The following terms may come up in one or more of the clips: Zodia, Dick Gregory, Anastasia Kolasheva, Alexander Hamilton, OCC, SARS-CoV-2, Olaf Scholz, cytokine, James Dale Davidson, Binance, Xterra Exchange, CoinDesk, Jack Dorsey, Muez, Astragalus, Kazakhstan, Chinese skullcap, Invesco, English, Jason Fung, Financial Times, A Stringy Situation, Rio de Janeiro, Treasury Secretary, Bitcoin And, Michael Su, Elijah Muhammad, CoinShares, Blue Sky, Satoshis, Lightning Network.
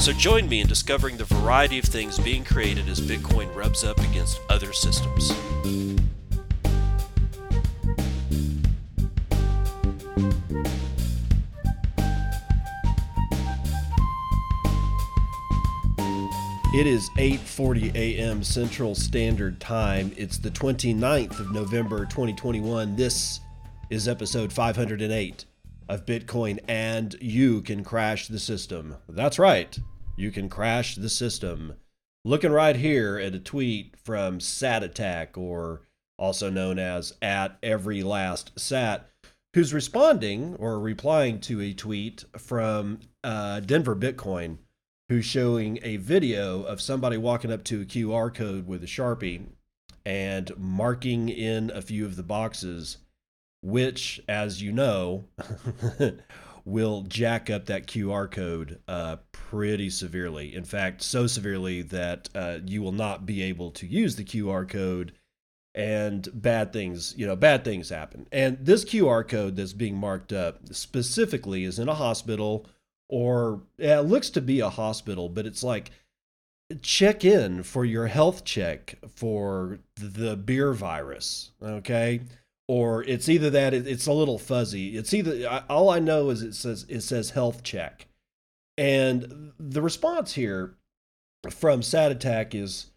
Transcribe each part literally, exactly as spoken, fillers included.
So join me in discovering the variety of things being created as Bitcoin rubs up against other systems. It is eight forty a.m. Central Standard Time. It's the twenty-ninth of November, twenty twenty-one. This is episode five hundred eight of Bitcoin And. You can crash the system. That's right. You can crash the system. Looking right here at a tweet from Sat Attack, or also known as at every last Sat, who's responding or replying to a tweet from uh, Denver Bitcoin, who's showing a video of somebody walking up to a Q R code with a Sharpie and marking in a few of the boxes, which, as you know, will jack up that Q R code uh, pretty severely. In fact, so severely that uh, you will not be able to use the Q R code, and bad things, you know, bad things happen. And this Q R code that's being marked up specifically is in a hospital, or yeah, it looks to be a hospital, but it's like, check in for your health check for the beer virus, okay? Or it's either that, it's a little fuzzy. It's either, all I know is it says it says health check. And the response here from Sat Attack is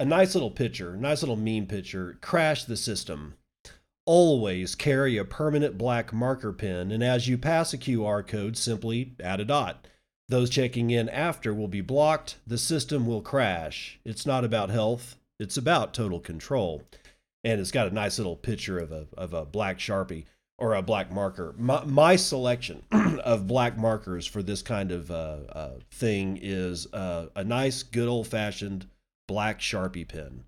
a nice little picture, nice little meme picture. Crash the system. Always carry a permanent black marker pen, and as you pass a Q R code, simply add a dot. Those checking in after will be blocked. The system will crash. It's not about health. It's about total control. And it's got a nice little picture of a of a black Sharpie or a black marker. My, my selection of black markers for this kind of uh, uh, thing is uh, a nice, good old-fashioned black Sharpie pen.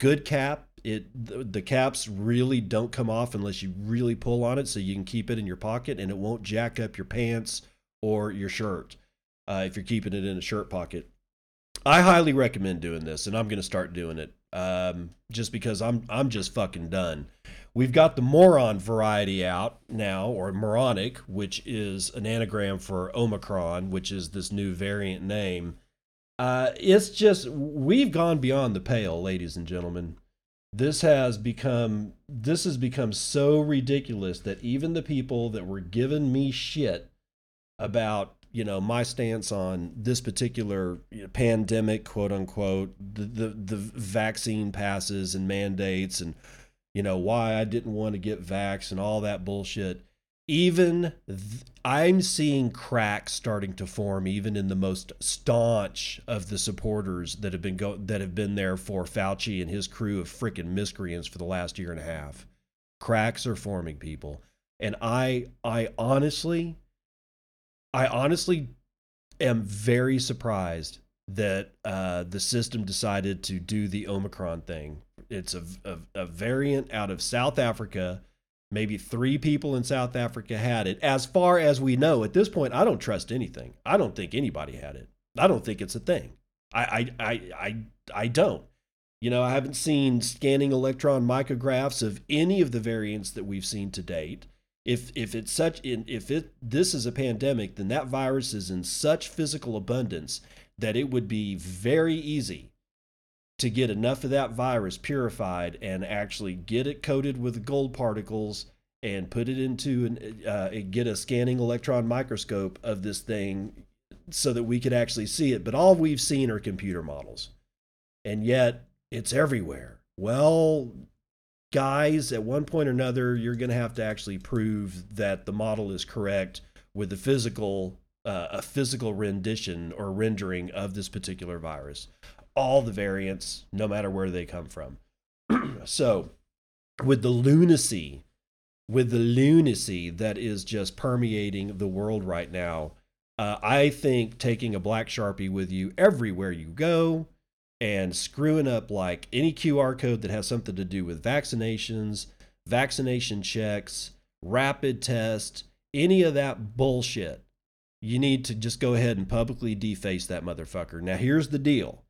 Good cap. It the, the caps really don't come off unless you really pull on it, so you can keep it in your pocket and it won't jack up your pants or your shirt uh, if you're keeping it in a shirt pocket. I highly recommend doing this, and I'm going to start doing it. Um, just because I'm, I'm just fucking done. We've got the moron variety out now, or moronic, which is an anagram for Omicron, which is this new variant name. Uh, it's just, we've gone beyond the pale, ladies and gentlemen. This has become, this has become so ridiculous that even the people that were giving me shit about, you know, my stance on this particular pandemic, quote unquote, the, the the vaccine passes and mandates, and, you know, why I didn't want to get vaxxed and all that bullshit. Even th- I'm seeing cracks starting to form, even in the most staunch of the supporters that have been go that have been there for Fauci and his crew of freaking miscreants for the last year and a half. Cracks are forming, people, and I I honestly. I honestly am very surprised that uh, the system decided to do the Omicron thing. It's a, a, a variant out of South Africa. Maybe three people in South Africa had it. As far as we know, at this point, I don't trust anything. I don't think anybody had it. I don't think it's a thing. I I I I, I don't. You know, I haven't seen scanning electron micrographs of any of the variants that we've seen to date. If if it's such in if it this is a pandemic, then that virus is in such physical abundance that it would be very easy to get enough of that virus purified and actually get it coated with gold particles and put it into an uh, get a scanning electron microscope of this thing so that we could actually see it. But all we've seen are computer models, and yet it's everywhere. Well, guys, at one point or another, you're going to have to actually prove that the model is correct with a physical, uh, a physical rendition or rendering of this particular virus. All the variants, no matter where they come from. So, with the lunacy, with the lunacy that is just permeating the world right now, uh, I think taking a black Sharpie with you everywhere you go and screwing up like any Q R code that has something to do with vaccinations, vaccination checks, rapid tests, any of that bullshit. You need to just go ahead and publicly deface that motherfucker. Now, here's the deal.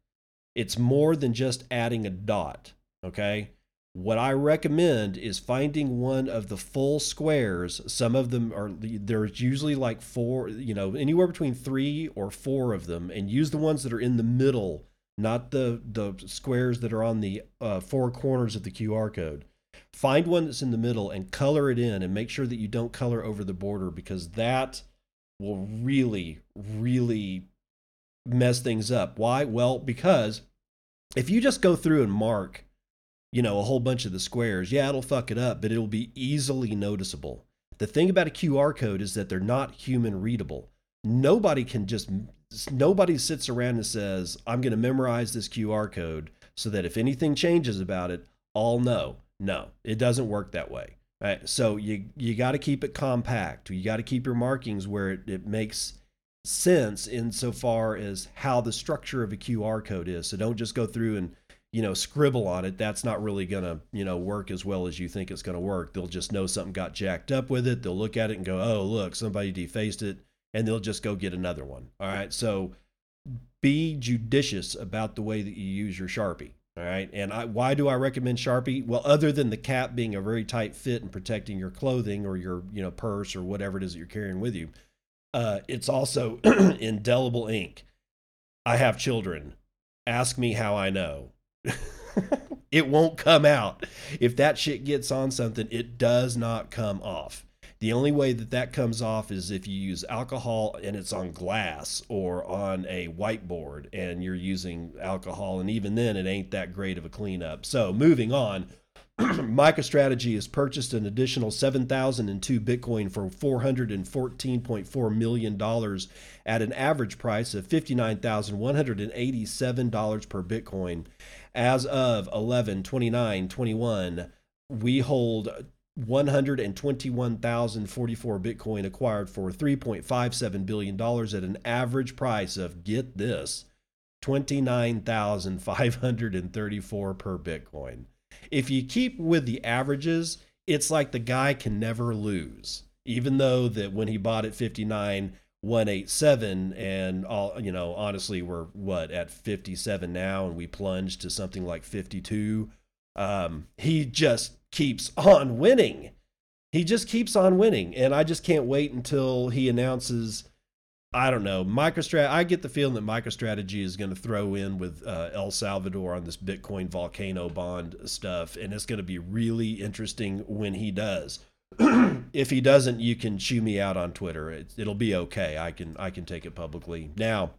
It's more than just adding a dot, okay? What I recommend is finding one of the full squares. Some of them are, there's usually like four, you know, anywhere between three or four of them, and use the ones that are in the middle, not the, the squares that are on the uh, four corners of the Q R code. Find one that's in the middle and color it in, and make sure that you don't color over the border, because that will really, really mess things up. Why? Well, because if you just go through and mark, you know, a whole bunch of the squares, yeah, it'll fuck it up, but it'll be easily noticeable. The thing about a Q R code is that they're not human readable. Nobody can just, nobody sits around and says, I'm going to memorize this Q R code so that if anything changes about it, I'll know. No, it doesn't work that way. All right? So you, you got to keep it compact. You got to keep your markings where it, it makes sense insofar as how the structure of a Q R code is. So don't just go through and, you know, scribble on it. That's not really going to, you know, work as well as you think it's going to work. They'll just know something got jacked up with it. They'll look at it and go, oh, look, somebody defaced it, and they'll just go get another one. All right. So be judicious about the way that you use your Sharpie. All right. And I, why do I recommend Sharpie? Well, other than the cap being a very tight fit and protecting your clothing or your, you know, purse or whatever it is that you're carrying with you, uh, it's also indelible ink. I have children. Ask me how I know. It won't come out. If that shit gets on something, it does not come off. The only way that that comes off is if you use alcohol and it's on glass or on a whiteboard and you're using alcohol, and even then it ain't that great of a cleanup. So moving on, MicroStrategy has purchased an additional seven thousand two Bitcoin for four hundred fourteen point four million dollars at an average price of fifty-nine thousand one hundred eighty-seven dollars per Bitcoin. As of eleven twenty-nine twenty-one, we hold one hundred twenty-one thousand forty-four Bitcoin acquired for three point five seven billion dollars at an average price of, get this, twenty-nine thousand five hundred thirty-four per Bitcoin. If you keep with the averages, it's like the guy can never lose, even though that when he bought at fifty-nine one eighty-seven, and all, you know, honestly, we're what, at fifty-seven now, and we plunged to something like fifty-two. Um, he just keeps on winning. He just keeps on winning. And I just can't wait until he announces, I don't know, MicroStrategy. I get the feeling that MicroStrategy is going to throw in with uh, El Salvador on this Bitcoin volcano bond stuff. And it's going to be really interesting when he does. If he doesn't, you can chew me out on Twitter. It, it'll be okay. I can, I can take it publicly. Now,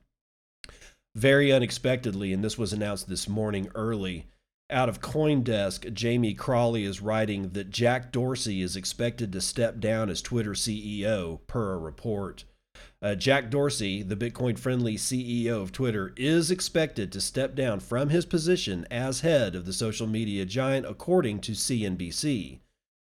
very unexpectedly, and this was announced this morning early, out of CoinDesk, Jamie Crawley is writing that Jack Dorsey is expected to step down as Twitter C E O per a report. Uh, Jack Dorsey, the Bitcoin-friendly C E O of Twitter, is expected to step down from his position as head of the social media giant, according to C N B C.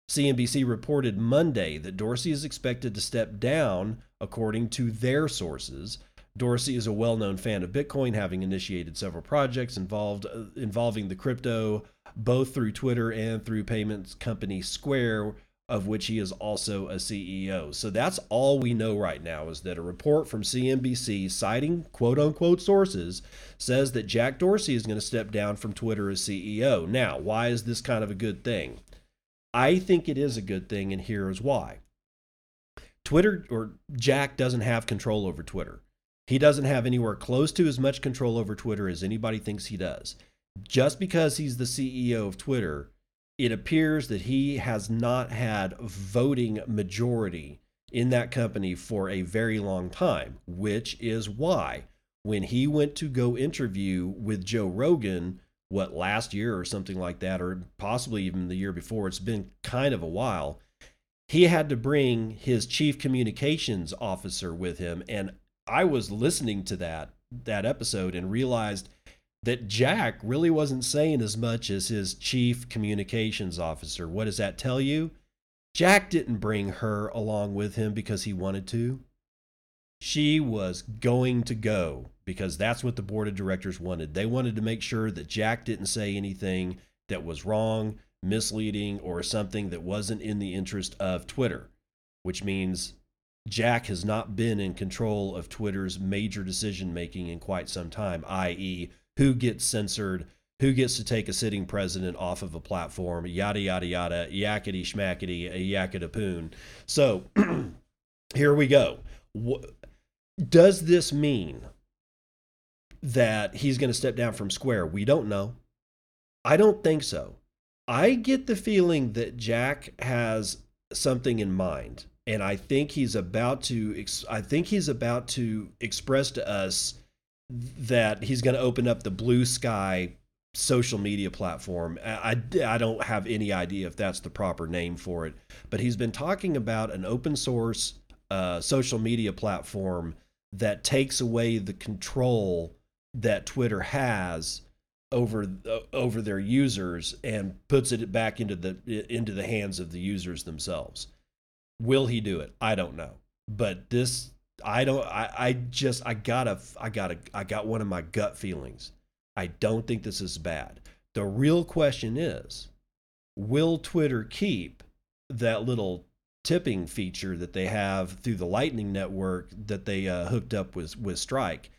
C N B C reported Monday that Dorsey is expected to step down, according to their sources. Dorsey is a well-known fan of Bitcoin, having initiated several projects involved uh, involving the crypto, both through Twitter and through payments company Square, of which he is also a C E O. So that's all we know right now, is that a report from C N B C citing quote-unquote sources says that Jack Dorsey is going to step down from Twitter as C E O. Now, why is this kind of a good thing? I think it is a good thing, and here is why. Twitter, or Jack, doesn't have control over Twitter. He doesn't have anywhere close to as much control over Twitter as anybody thinks he does. Just because he's the C E O of Twitter, it appears that he has not had voting majority in that company for a very long time, which is why when he went to go interview with Joe Rogan, what, last year or something like that, or possibly even the year before, it's been kind of a while, he had to bring his chief communications officer with him, and I was listening to that that episode and realized that Jack really wasn't saying as much as his chief communications officer. What does that tell you? Jack didn't bring her along with him because he wanted to. She was going to go because that's what the board of directors wanted. They wanted to make sure that Jack didn't say anything that was wrong, misleading, or something that wasn't in the interest of Twitter, which means Jack has not been in control of Twitter's major decision-making in quite some time, that is who gets censored, who gets to take a sitting president off of a platform, yada, yada, yada, yakety, schmackety, yaketapoon. So here we go. Does this mean that he's going to step down from Square? We don't know. I don't think so. I get the feeling that Jack has something in mind, and I think he's about to, I think he's about to express to us that he's going to open up the Blue Sky social media platform. I, I don't have any idea if that's the proper name for it, but he's been talking about an open source uh, social media platform that takes away the control that Twitter has over uh, over their users and puts it back into the into the hands of the users themselves. Will he do it? I don't know. But this, I don't, I, I just, I gotta, I gotta, I got one of my gut feelings. I don't think this is bad. The real question is, will Twitter keep that little tipping feature that they have through the Lightning Network that they uh, hooked up with, with Strike?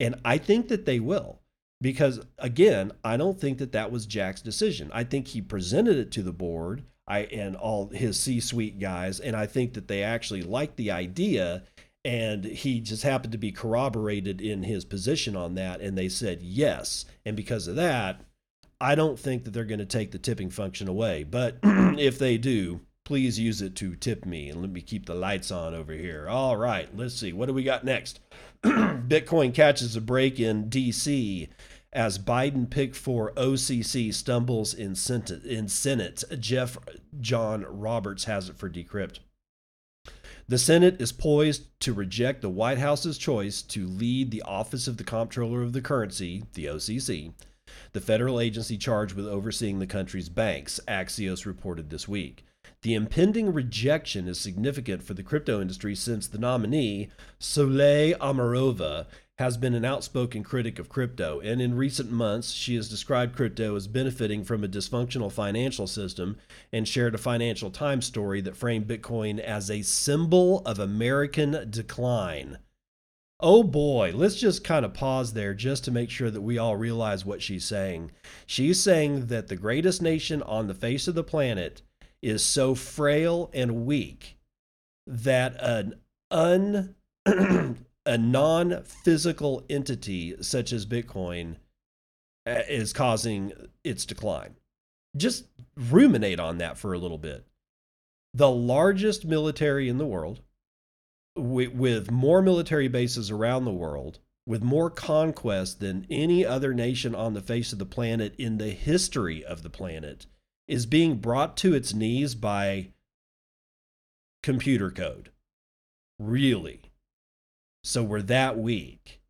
And I think that they will, because again, I don't think that that was Jack's decision. I think he presented it to the board I and all his C-suite guys, and I think that they actually liked the idea, and he just happened to be corroborated in his position on that, and they said yes. And because of that, I don't think that they're going to take the tipping function away. But if they do, please use it to tip me and let me keep the lights on over here. All right, let's see. What do we got next? Bitcoin catches a break in D C as Biden pick for O C C stumbles in Senate, in Senate. Jeff John Roberts has it for Decrypt. The Senate is poised to reject the White House's choice to lead the Office of the Comptroller of the Currency, the O C C, the federal agency charged with overseeing the country's banks, Axios reported this week. The impending rejection is significant for the crypto industry since the nominee, Soleil Amarova, has been an outspoken critic of crypto, and in recent months, she has described crypto as benefiting from a dysfunctional financial system and shared a Financial Times story that framed Bitcoin as a symbol of American decline. Oh boy, let's just kind of pause there just to make sure that we all realize what she's saying. She's saying that the greatest nation on the face of the planet is so frail and weak that an un... a non-physical entity such as Bitcoin is causing its decline. Just ruminate on that for a little bit. The largest military in the world, with more military bases around the world, with more conquest than any other nation on the face of the planet in the history of the planet, is being brought to its knees by computer code. Really? So we're that weak.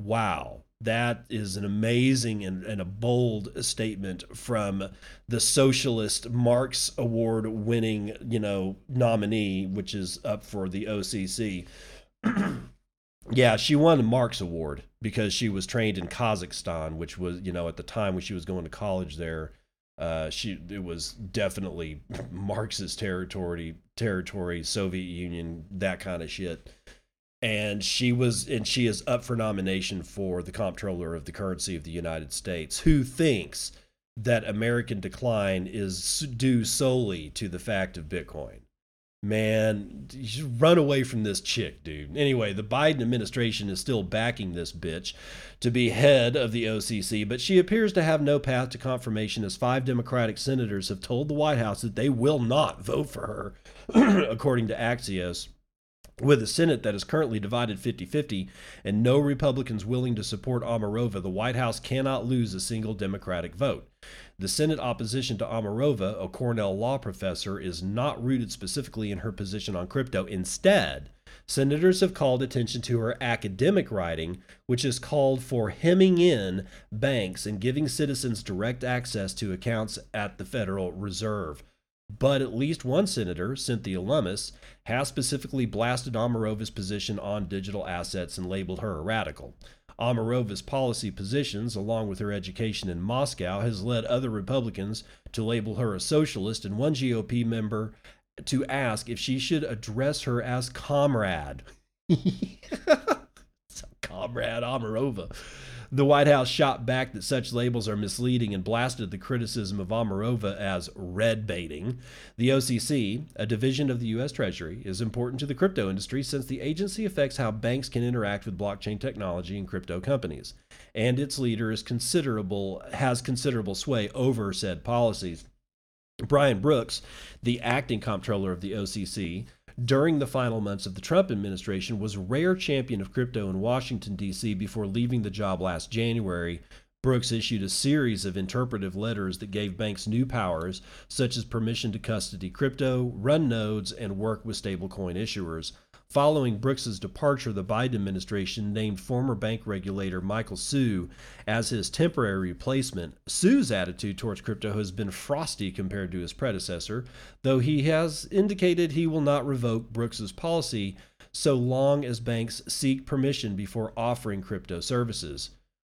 Wow, that is an amazing and, and a bold statement from the socialist Marx Award winning, you know, nominee, which is up for the O C C. Yeah, she won the Marx Award because she was trained in Kazakhstan, which was, you know, at the time when she was going to college there, uh, she it was definitely Marxist territory, territory, Soviet Union, that kind of shit. And she was, and she is up for nomination for the Comptroller of the Currency of the United States, who thinks that American decline is due solely to the fact of Bitcoin. Man, you run away from this chick, dude. Anyway, the Biden administration is still backing this bitch to be head of the O C C, but she appears to have no path to confirmation, as five Democratic senators have told the White House that they will not vote for her, according to Axios. With a Senate that is currently divided fifty-fifty and no Republicans willing to support Omarova, the White House cannot lose a single Democratic vote. The Senate opposition to Omarova, a Cornell law professor, is not rooted specifically in her position on crypto. Instead, senators have called attention to her academic writing, which has called for hemming in banks and giving citizens direct access to accounts at the Federal Reserve. But at least one senator, Cynthia Lummis, has specifically blasted Omarova's position on digital assets and labeled her a radical. Omarova's policy positions, along with her education in Moscow, has led other Republicans to label her a socialist, and one G O P member to ask if she should address her as comrade. Comrade Omarova. The White House shot back that such labels are misleading and blasted the criticism of Omarova as red baiting. The O C C, a division of the U S Treasury, is important to the crypto industry since the agency affects how banks can interact with blockchain technology and crypto companies, and its leader is considerable has considerable sway over said policies. Brian Brooks, the acting comptroller of the O C C, during the final months of the Trump administration, was rare champion of crypto in Washington, D C before leaving the job last January. Brooks issued a series of interpretive letters that gave banks new powers, such as permission to custody crypto, run nodes, and work with stablecoin issuers. Following Brooks's departure, the Biden administration named former bank regulator Michael Su as his temporary replacement. Su's attitude towards crypto has been frosty compared to his predecessor, though he has indicated he will not revoke Brooks's policy so long as banks seek permission before offering crypto services.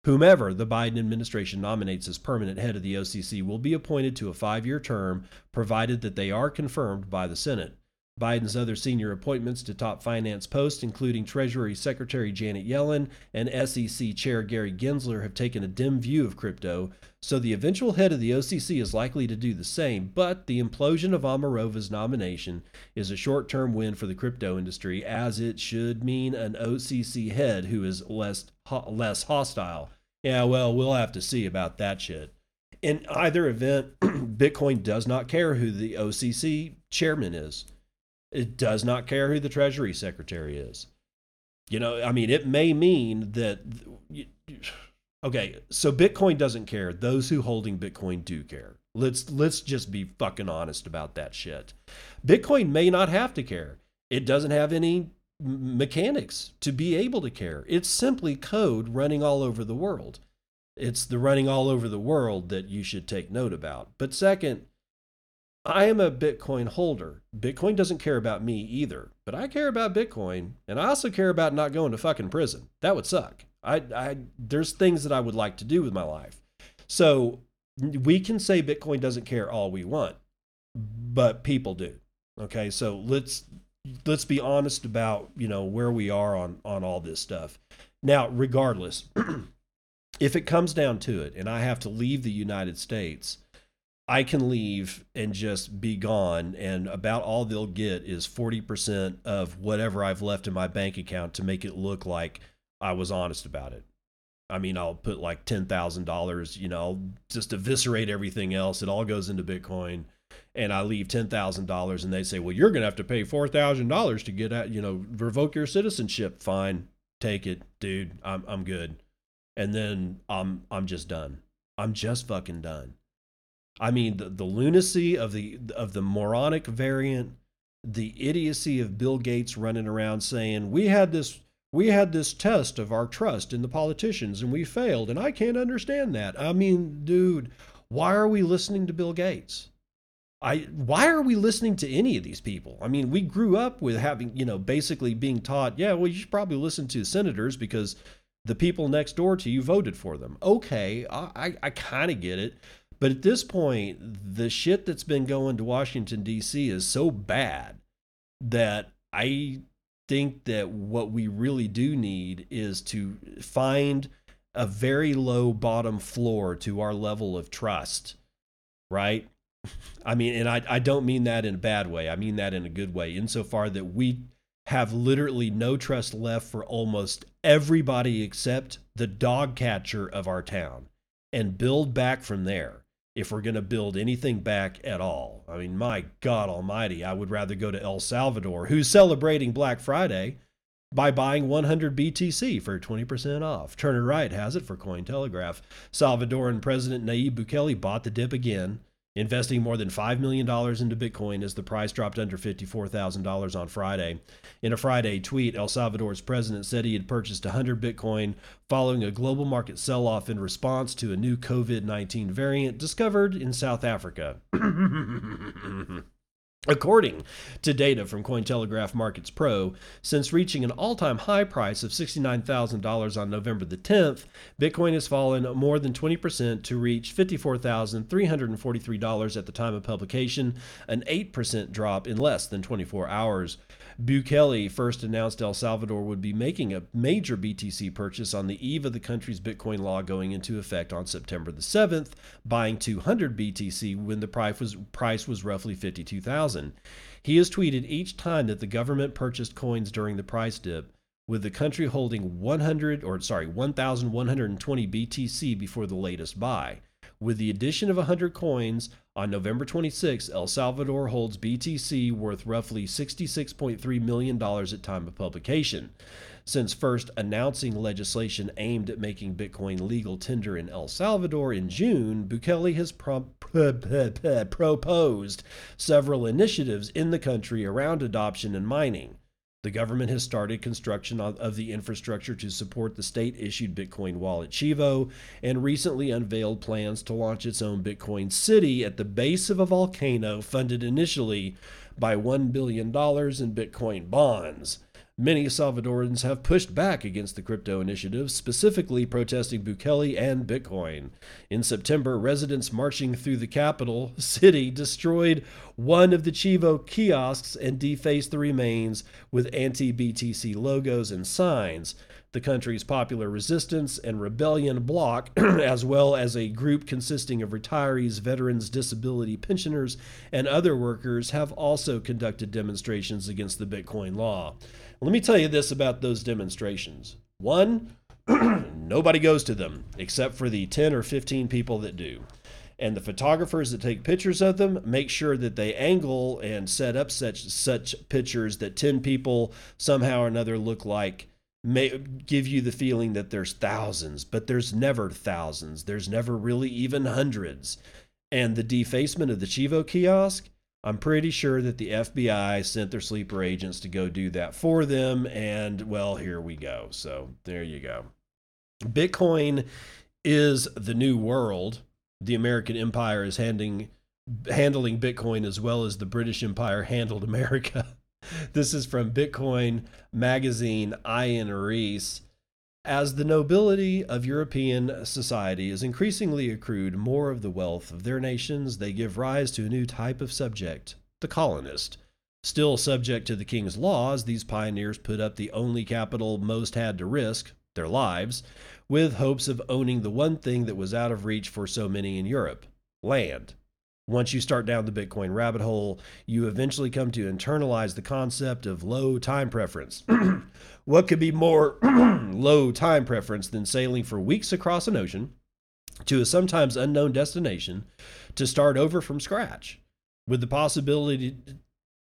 Whomever the Biden administration nominates as permanent head of the O C C will be appointed to a five-year term, provided that they are confirmed by the Senate. Biden's other senior appointments to top finance posts, including Treasury Secretary Janet Yellen and S E C Chair Gary Gensler, have taken a dim view of crypto, so the eventual head of the O C C is likely to do the same, but the implosion of Omarova's nomination is a short-term win for the crypto industry, as it should mean an O C C head who is less, ho- less hostile. Yeah, well, we'll have to see about that shit. In either event, Bitcoin does not care who the O C C chairman is. It does not care who the Treasury Secretary is. You know, I mean, it may mean that, okay, so Bitcoin doesn't care. Those who holding Bitcoin do care. Let's let's just be fucking honest about that shit. Bitcoin may not have to care. It doesn't have any mechanics to be able to care. It's simply code running all over the world. It's the running all over the world that you should take note about. But second, I am a Bitcoin holder. Bitcoin doesn't care about me either, but I care about Bitcoin, and I also care about not going to fucking prison. That would suck. I, I, there's things that I would like to do with my life. So we can say Bitcoin doesn't care all we want, but people do. Okay, so let's let's be honest about, you know, where we are on on all this stuff. Now, regardless, if it comes down to it, and I have to leave the United States, I can leave and just be gone, and about all they'll get is forty percent of whatever I've left in my bank account to make it look like I was honest about it. I mean, I'll put like ten thousand dollars, you know, I'll just eviscerate everything else. It all goes into Bitcoin, and I leave ten thousand dollars, and they say, well, you're going to have to pay four thousand dollars to get out, you know, revoke your citizenship. Fine. Take it, dude. I'm I'm good. And then I'm I'm just done. I'm just fucking done. I mean, the, the lunacy of the of the moronic variant, the idiocy of Bill Gates running around saying, we had this we had this test of our trust in the politicians and we failed, and I can't understand that. I mean, dude, why are we listening to Bill Gates? I why are we listening to any of these people? I mean, we grew up with having, you know, basically being taught, yeah, well, you should probably listen to senators because the people next door to you voted for them. Okay, I, I, I kind of get it. But at this point, the shit that's been going to Washington, D C is so bad that I think that what we really do need is to find a very low bottom floor to our level of trust, right? I mean, and I, I don't mean that in a bad way. I mean that in a good way, insofar that we have literally no trust left for almost everybody except the dog catcher of our town, and build back from there. If we're going to build anything back at all. I mean, my God almighty, I would rather go to El Salvador, who's celebrating Black Friday by buying one hundred B T C for twenty percent off. Turner Wright has it for Cointelegraph. Salvadoran President Nayib Bukele bought the dip again, investing more than five million dollars into Bitcoin as the price dropped under fifty-four thousand dollars on Friday. In a Friday tweet, El Salvador's president said he had purchased one hundred Bitcoin following a global market sell-off in response to a new COVID nineteen variant discovered in South Africa. According to data from Cointelegraph Markets Pro, since reaching an all-time high price of sixty-nine thousand dollars on November the tenth, Bitcoin has fallen more than twenty percent to reach fifty-four thousand three hundred forty-three dollars at the time of publication, an eight percent drop in less than twenty-four hours. Bukele first announced El Salvador would be making a major B T C purchase on the eve of the country's Bitcoin law going into effect on September the seventh, buying two hundred B T C when the price was, price was roughly fifty-two thousand dollars. He has tweeted each time that the government purchased coins during the price dip, with the country holding one hundred or sorry, one thousand one hundred twenty B T C before the latest buy. With the addition of one hundred coins, on November twenty-sixth, El Salvador holds B T C worth roughly sixty-six point three million dollars at time of publication. Since first announcing legislation aimed at making Bitcoin legal tender in El Salvador in June, Bukele has pro- p- p- p- proposed several initiatives in the country around adoption and mining. The government has started construction of the infrastructure to support the state-issued Bitcoin wallet Chivo, and recently unveiled plans to launch its own Bitcoin city at the base of a volcano, funded initially by one billion dollars in Bitcoin bonds. Many Salvadorans have pushed back against the crypto initiative, specifically protesting Bukele and Bitcoin. In September, residents marching through the capital city destroyed one of the Chivo kiosks and defaced the remains with anti-B T C logos and signs. The country's popular resistance and rebellion bloc, as well as a group consisting of retirees, veterans, disability pensioners, and other workers, have also conducted demonstrations against the Bitcoin law. Let me tell you this about those demonstrations. One, nobody goes to them except for the ten or fifteen people that do. And the photographers that take pictures of them make sure that they angle and set up such such pictures that ten people somehow or another look like, may give you the feeling that there's thousands, but there's never thousands. There's never really even hundreds. And the defacement of the Chivo kiosk, I'm pretty sure that the F B I sent their sleeper agents to go do that for them. And well, here we go. So there you go. Bitcoin is the new world. The American empire is handing, handling Bitcoin as well as the British empire handled America. This is from Bitcoin Magazine, Ian Reese. As the nobility of European society is increasingly accrued more of the wealth of their nations, they give rise to a new type of subject, the colonist. Still subject to the king's laws, these pioneers put up the only capital most had to risk, their lives, with hopes of owning the one thing that was out of reach for so many in Europe, land. Once you start down the Bitcoin rabbit hole, you eventually come to internalize the concept of low time preference. What could be more low time preference than sailing for weeks across an ocean to a sometimes unknown destination to start over from scratch? With the possibility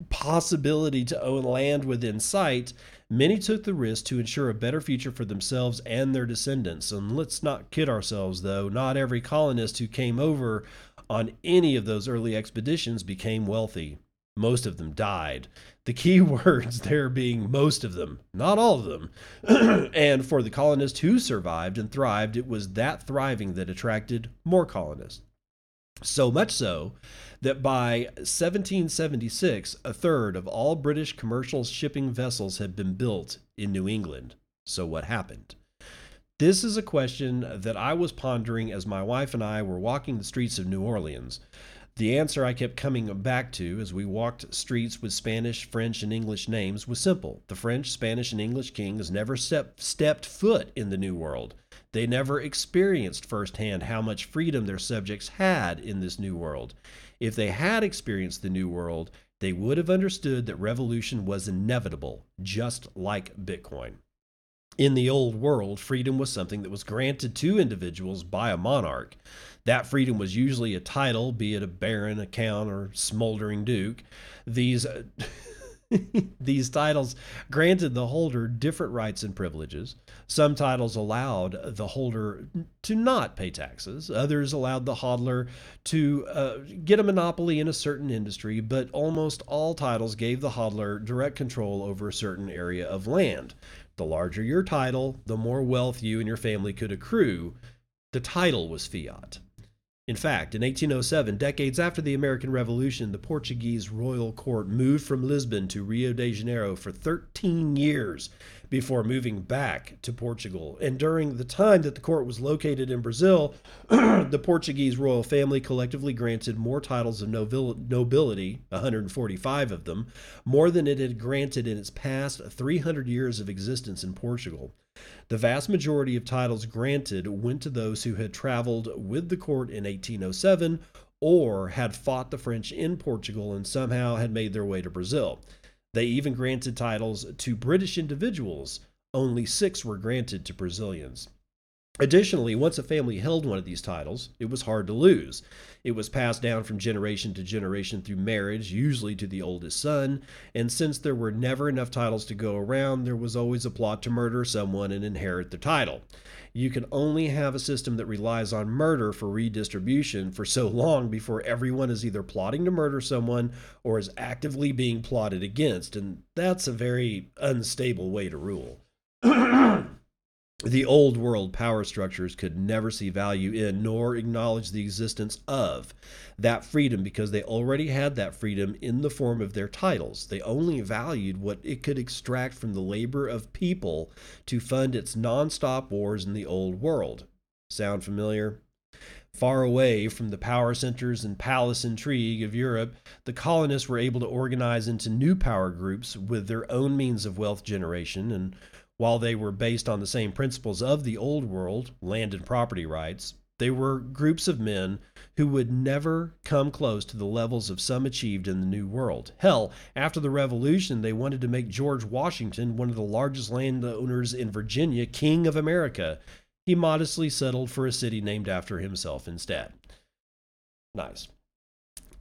possibility to own land within sight, many took the risk to ensure a better future for themselves and their descendants. And let's not kid ourselves, though, not every colonist who came over on any of those early expeditions became wealthy. Most of them died. The key words there being most of them, not all of them. And for the colonists who survived and thrived, it was that thriving that attracted more colonists. So much so that by seventeen seventy-six, a third of all British commercial shipping vessels had been built in New England. So what happened? This is a question that I was pondering as my wife and I were walking the streets of New Orleans. The answer I kept coming back to as we walked streets with Spanish, French, and English names was simple. The French, Spanish, and English kings never step, stepped foot in the New World. They never experienced firsthand how much freedom their subjects had in this New World. If they had experienced the New World, they would have understood that revolution was inevitable, just like Bitcoin. In the old world, freedom was something that was granted to individuals by a monarch. That freedom was usually a title, be it a baron, a count, or smoldering duke. These uh, these titles granted the holder different rights and privileges. Some titles allowed the holder to not pay taxes. Others allowed the hodler to uh, get a monopoly in a certain industry, but almost all titles gave the hodler direct control over a certain area of land. The larger your title, the more wealth you and your family could accrue. The title was fiat. In fact, in eighteen oh seven, decades after the American Revolution, the Portuguese royal court moved from Lisbon to Rio de Janeiro for thirteen years before moving back to Portugal. And during the time that the court was located in Brazil, the Portuguese royal family collectively granted more titles of nobility, one hundred forty-five of them, more than it had granted in its past three hundred years of existence in Portugal. The vast majority of titles granted went to those who had traveled with the court in eighteen oh seven or had fought the French in Portugal and somehow had made their way to Brazil. They even granted titles to British individuals. Only six were granted to Brazilians. Additionally, once a family held one of these titles, it was hard to lose. It was passed down from generation to generation through marriage, usually to the oldest son, and since there were never enough titles to go around, there was always a plot to murder someone and inherit the title. You can only have a system that relies on murder for redistribution for so long before everyone is either plotting to murder someone or is actively being plotted against, and that's a very unstable way to rule. The old world power structures could never see value in nor acknowledge the existence of that freedom because they already had that freedom in the form of their titles. They only valued what it could extract from the labor of people to fund its nonstop wars in the old world. Sound familiar? Far away from the power centers and palace intrigue of Europe, the colonists were able to organize into new power groups with their own means of wealth generation, and while they were based on the same principles of the old world, land and property rights, they were groups of men who would never come close to the levels of some achieved in the New World. Hell, after the Revolution, they wanted to make George Washington, one of the largest landowners in Virginia, king of America. He modestly settled for a city named after himself instead. Nice.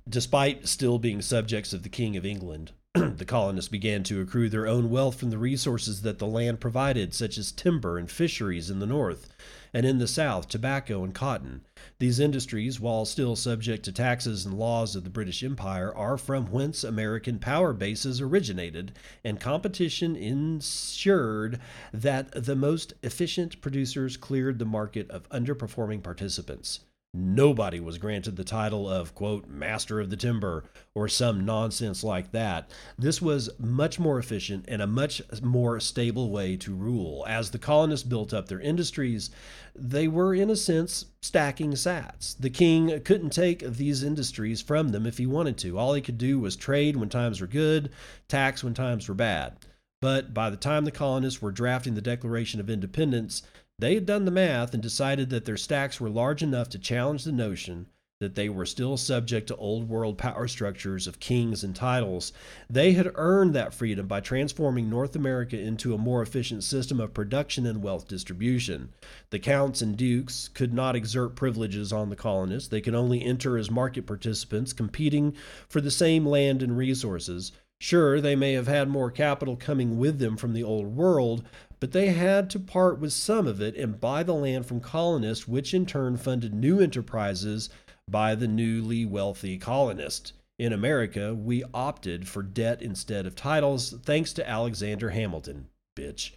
Despite still being subjects of the King of England, the colonists began to accrue their own wealth from the resources that the land provided, such as timber and fisheries in the north, and in the south, tobacco and cotton. These industries, while still subject to taxes and laws of the British Empire, are from whence American power bases originated, and competition ensured that the most efficient producers cleared the market of underperforming participants. Nobody was granted the title of, quote, master of the timber or some nonsense like that. This was much more efficient and a much more stable way to rule. As the colonists built up their industries, they were, in a sense, stacking sats. The king couldn't take these industries from them if he wanted to. All he could do was trade when times were good, tax when times were bad. But by the time the colonists were drafting the Declaration of Independence, they had done the math and decided that their stacks were large enough to challenge the notion that they were still subject to old world power structures of kings and titles. They had earned that freedom by transforming North America into a more efficient system of production and wealth distribution. The counts and dukes could not exert privileges on the colonists. They could only enter as market participants competing for the same land and resources. Sure, they may have had more capital coming with them from the old world, but they had to part with some of it and buy the land from colonists, which in turn funded new enterprises by the newly wealthy colonists. In America, we opted for debt instead of titles, thanks to Alexander Hamilton. Bitch.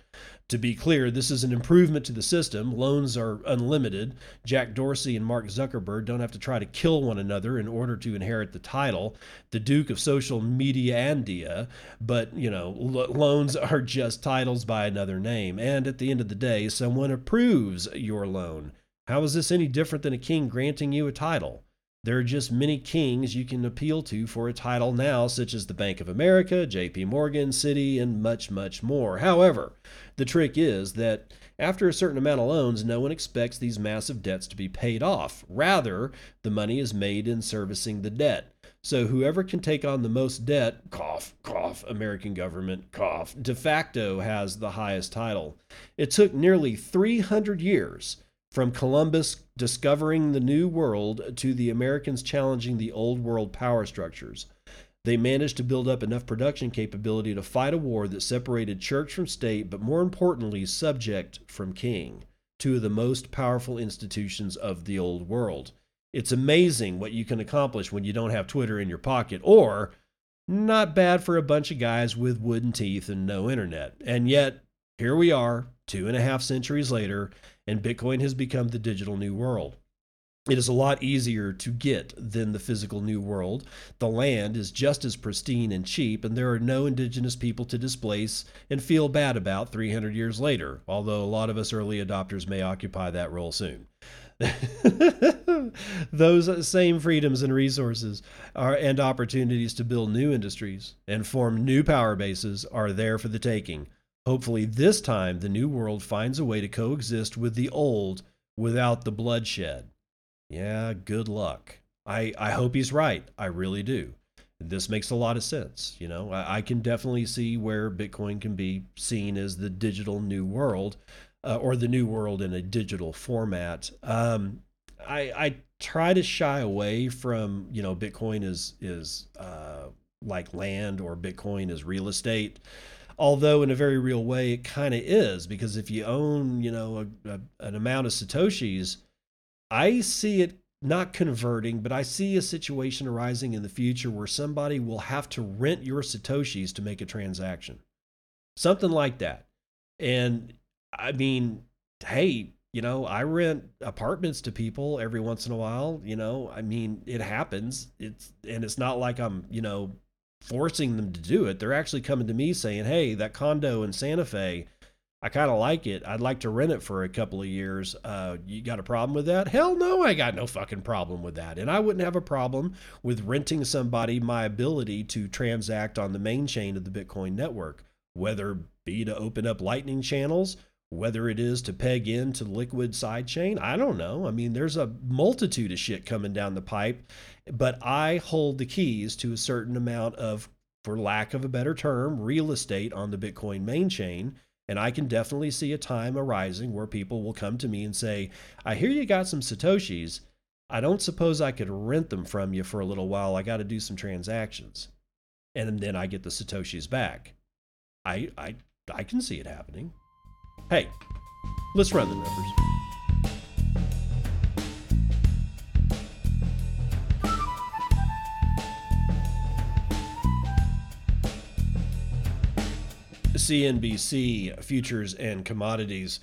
To be clear, this is an improvement to the system. Loans are unlimited. Jack Dorsey and Mark Zuckerberg don't have to try to kill one another in order to inherit the title. The Duke of Social Media Andia, but, you know, lo- loans are just titles by another name. And at the end of the day, someone approves your loan. How is this any different than a king granting you a title? There are just many kings you can appeal to for a title now, such as the Bank of America, J P Morgan, Citi, and much, much more. However, the trick is that after a certain amount of loans, no one expects these massive debts to be paid off. Rather, the money is made in servicing the debt. So whoever can take on the most debt, cough, cough, American government, cough, de facto has the highest title. It took nearly three hundred years from Columbus discovering the New World to the Americans challenging the old world power structures. They managed to build up enough production capability to fight a war that separated church from state, but more importantly, subject from king, two of the most powerful institutions of the old world. It's amazing what you can accomplish when you don't have Twitter in your pocket, or not bad for a bunch of guys with wooden teeth and no internet. And yet, here we are, two and a half centuries later, and Bitcoin has become the digital new world. It is a lot easier to get than the physical New World. The land is just as pristine and cheap, and there are no indigenous people to displace and feel bad about three hundred years later, although a lot of us early adopters may occupy that role soon. Those same freedoms and resources are, and opportunities to build new industries and form new power bases are there for the taking. Hopefully this time the New World finds a way to coexist with the old without the bloodshed. Yeah, good luck. I, I hope he's right. I really do. This makes a lot of sense. You know, I, I can definitely see where Bitcoin can be seen as the digital new world, uh, or the new world in a digital format. Um, I, I try to shy away from, you know, Bitcoin is, is uh, like land, or Bitcoin is real estate. Although in a very real way, it kind of is, because if you own, you know, a, a, an amount of Satoshis, I see it not converting, but I see a situation arising in the future where somebody will have to rent your Satoshis to make a transaction, something like that. And I mean, hey, you know, I rent apartments to people every once in a while, you know, I mean, it happens. It's, and it's not like I'm, you know, forcing them to do it. They're actually coming to me saying, hey, that condo in Santa Fe, I kind of like it. I'd like to rent it for a couple of years. Uh, you got a problem with that? Hell no, I got no fucking problem with that. And I wouldn't have a problem with renting somebody my ability to transact on the main chain of the Bitcoin network, whether it be to open up Lightning channels, whether it is to peg into Liquid sidechain. I don't know. I mean, there's a multitude of shit coming down the pipe, but I hold the keys to a certain amount of, for lack of a better term, real estate on the Bitcoin main chain. And I can definitely see a time arising where people will come to me and say, I hear you got some Satoshis. I don't suppose I could rent them from you for a little while. I got to do some transactions. And then I get the Satoshis back. I, I, I can see it happening. Hey, let's run the numbers. C N B C futures and commodities.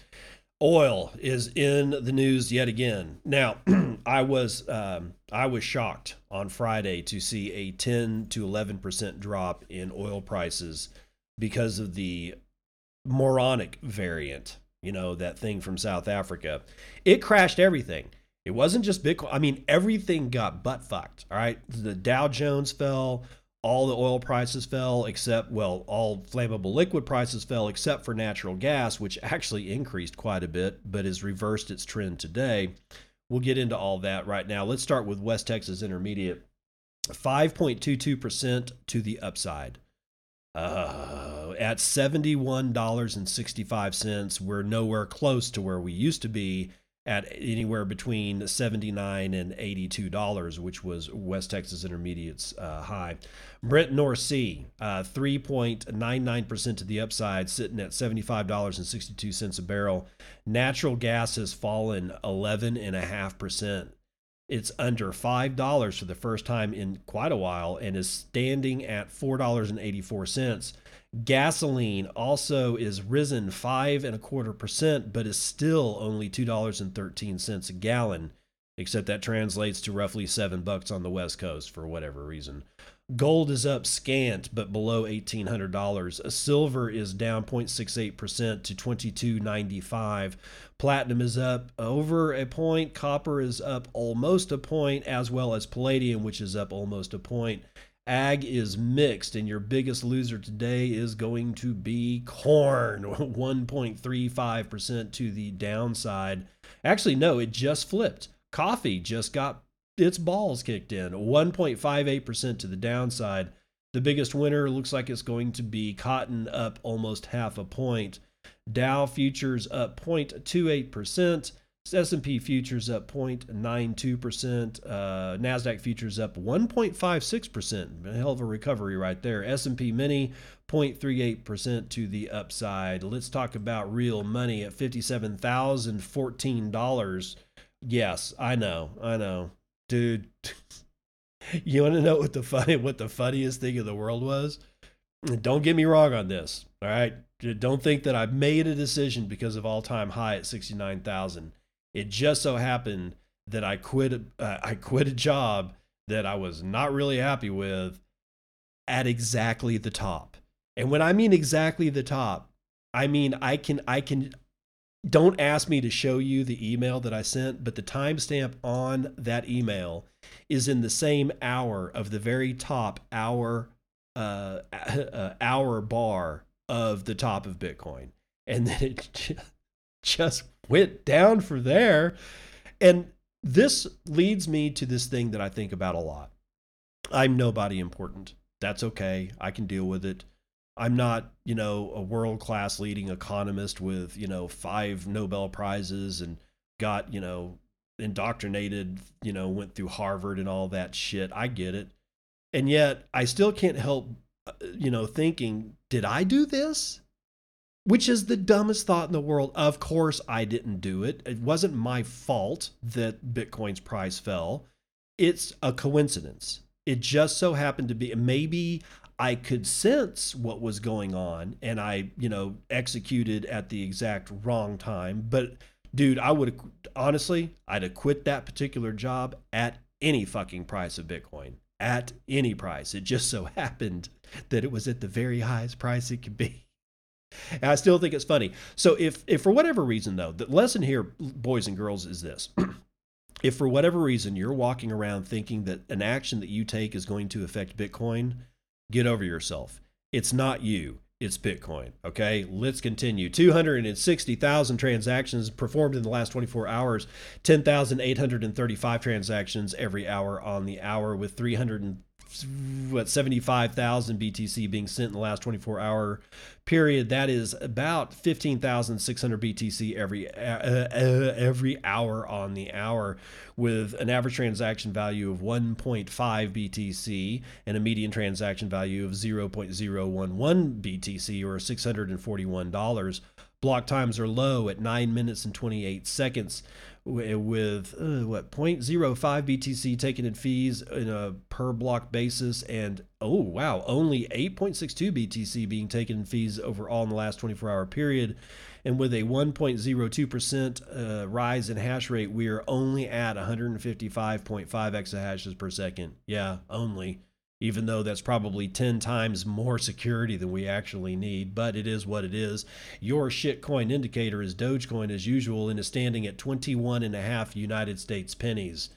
Oil is in the news yet again. Now, I was um, I was shocked on Friday to see a ten to eleven percent drop in oil prices because of the moronic variant. You know, that thing from South Africa. It crashed everything. It wasn't just Bitcoin. I mean, everything got butt fucked. All right, the Dow Jones fell. All the oil prices fell except, well, all flammable liquid prices fell except for natural gas, which actually increased quite a bit, but has reversed its trend today. We'll get into all that right now. Let's start with West Texas Intermediate. five point two two percent to the upside. Uh, at seventy-one dollars and sixty-five cents, we're nowhere close to where we used to be at anywhere between seventy-nine dollars and eighty-two dollars, which was West Texas Intermediate's uh, high. Brent North Sea, uh, three point nine nine percent to the upside, sitting at seventy-five dollars and sixty-two cents a barrel. Natural gas has fallen eleven point five percent. It's under five dollars for the first time in quite a while and is standing at four dollars and eighty-four cents. Gasoline also is risen five and a quarter percent, but is still only two dollars and thirteen cents a gallon, except that translates to roughly seven bucks on the West Coast for whatever reason. Gold is up scant, but below eighteen hundred dollars. Silver is down zero point six eight percent to twenty-two ninety-five. Platinum is up over a point. Copper is up almost a point, as well as palladium, which is up almost a point. Ag is mixed, and your biggest loser today is going to be corn, one point three five percent to the downside. Actually, no, it just flipped. Coffee just got its balls kicked in, one point five eight percent to the downside. The biggest winner looks like it's going to be cotton, up almost half a point. Dow futures up zero point two eight percent. S and P futures up zero point nine two percent, uh, NASDAQ futures up one point five six percent, a hell of a recovery right there. S and P Mini, zero point three eight percent to the upside. Let's talk about real money at fifty-seven thousand fourteen dollars. Yes, I know, I know. Dude, you want to know what the funny, what the funniest thing in the world was? Don't get me wrong on this, all right? Don't think that I made a decision because of all-time high at sixty-nine thousand. It just so happened that I quit, uh, I quit a job that I was not really happy with at exactly the top. And when I mean exactly the top, I mean, I can, I can, don't ask me to show you the email that I sent, but the timestamp on that email is in the same hour of the very top hour, uh, uh hour bar of the top of Bitcoin. And then it just, just went down from there. And this leads me to this thing that I think about a lot. I'm nobody important. That's okay. I can deal with it. I'm not, you know, a world-class leading economist with, you know, five Nobel Prizes and got, you know, indoctrinated, you know, went through Harvard and all that shit. I get it. And yet I still can't help, you know, thinking, did I do this? Which is the dumbest thought in the world. Of course I didn't do it. It wasn't my fault that Bitcoin's price fell. It's a coincidence. It just so happened to be, maybe I could sense what was going on and I, you know, executed at the exact wrong time. But dude, I would have, honestly, I'd have quit that particular job at any fucking price of Bitcoin, at any price. It just so happened that it was at the very highest price it could be. And I still think it's funny. So if, if for whatever reason though, the lesson here, boys and girls, is this. If for whatever reason you're walking around thinking that an action that you take is going to affect Bitcoin, get over yourself. It's not you. It's Bitcoin. Okay, let's continue. two hundred sixty thousand transactions performed in the last twenty-four hours, ten thousand eight hundred thirty-five transactions every hour on the hour, with three hundred seventy-five thousand B T C being sent in the last twenty-four hour period. That is about fifteen thousand six hundred B T C every uh, uh, every hour on the hour, with an average transaction value of one point five B T C and a median transaction value of zero point zero one one B T C, or six hundred forty-one dollars. Block times are low at nine minutes and twenty-eight seconds, with uh, what zero point zero five B T C taken in fees in a per block basis, and oh wow, only eight point six two B T C being taken in fees overall in the last twenty-four hour period. And with a one point zero two percent uh, rise in hash rate, we are only at one hundred fifty-five point five exahashes per second. Yeah, only. Even though that's probably ten times more security than we actually need, but it is what it is. Your shitcoin indicator is Dogecoin as usual, and is standing at twenty-one and a half United States pennies.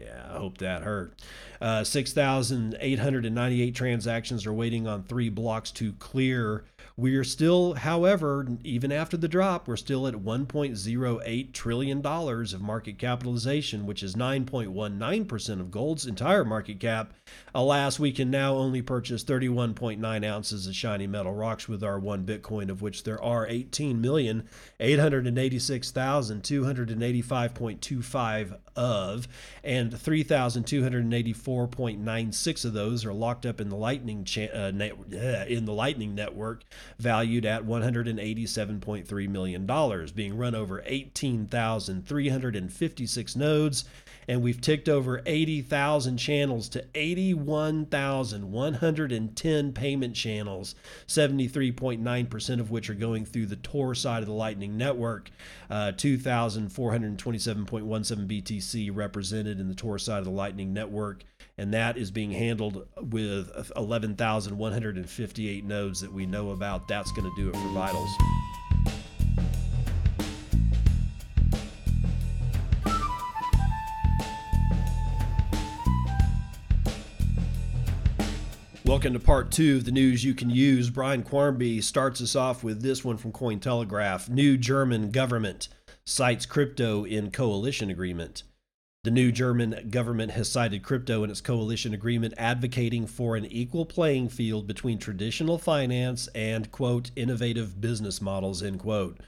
Yeah, I hope that hurt. Uh, six thousand eight hundred ninety-eight transactions are waiting on three blocks to clear. We are still, however, even after the drop, we're still at one point zero eight trillion dollars of market capitalization, which is nine point one nine percent of gold's entire market cap. Alas, we can now only purchase thirty-one point nine ounces of shiny metal rocks with our one Bitcoin, of which there are eighteen million eight hundred eighty-six thousand two hundred eighty-five point two five of, and three thousand two hundred eighty-four point nine six of those are locked up in the Lightning cha- uh, net- uh, in the Lightning Network, valued at one hundred eighty-seven point three million dollars, being run over eighteen thousand three hundred fifty-six nodes, and we've ticked over eighty thousand channels to eighty-one thousand one hundred ten payment channels, seventy-three point nine percent of which are going through the Tor side of the Lightning Network. uh, two thousand four hundred twenty-seven point one seven B T C represented in the Tor side of the Lightning Network, and that is being handled with eleven thousand one hundred fifty-eight nodes that we know about. That's going to do it for Vitals. Welcome to part two of the news you can use. Brian Quarmby starts us off with this one from Cointelegraph. New German government cites crypto in coalition agreement. The new German government has cited crypto in its coalition agreement, advocating for an equal playing field between traditional finance and, quote, innovative business models, end quote.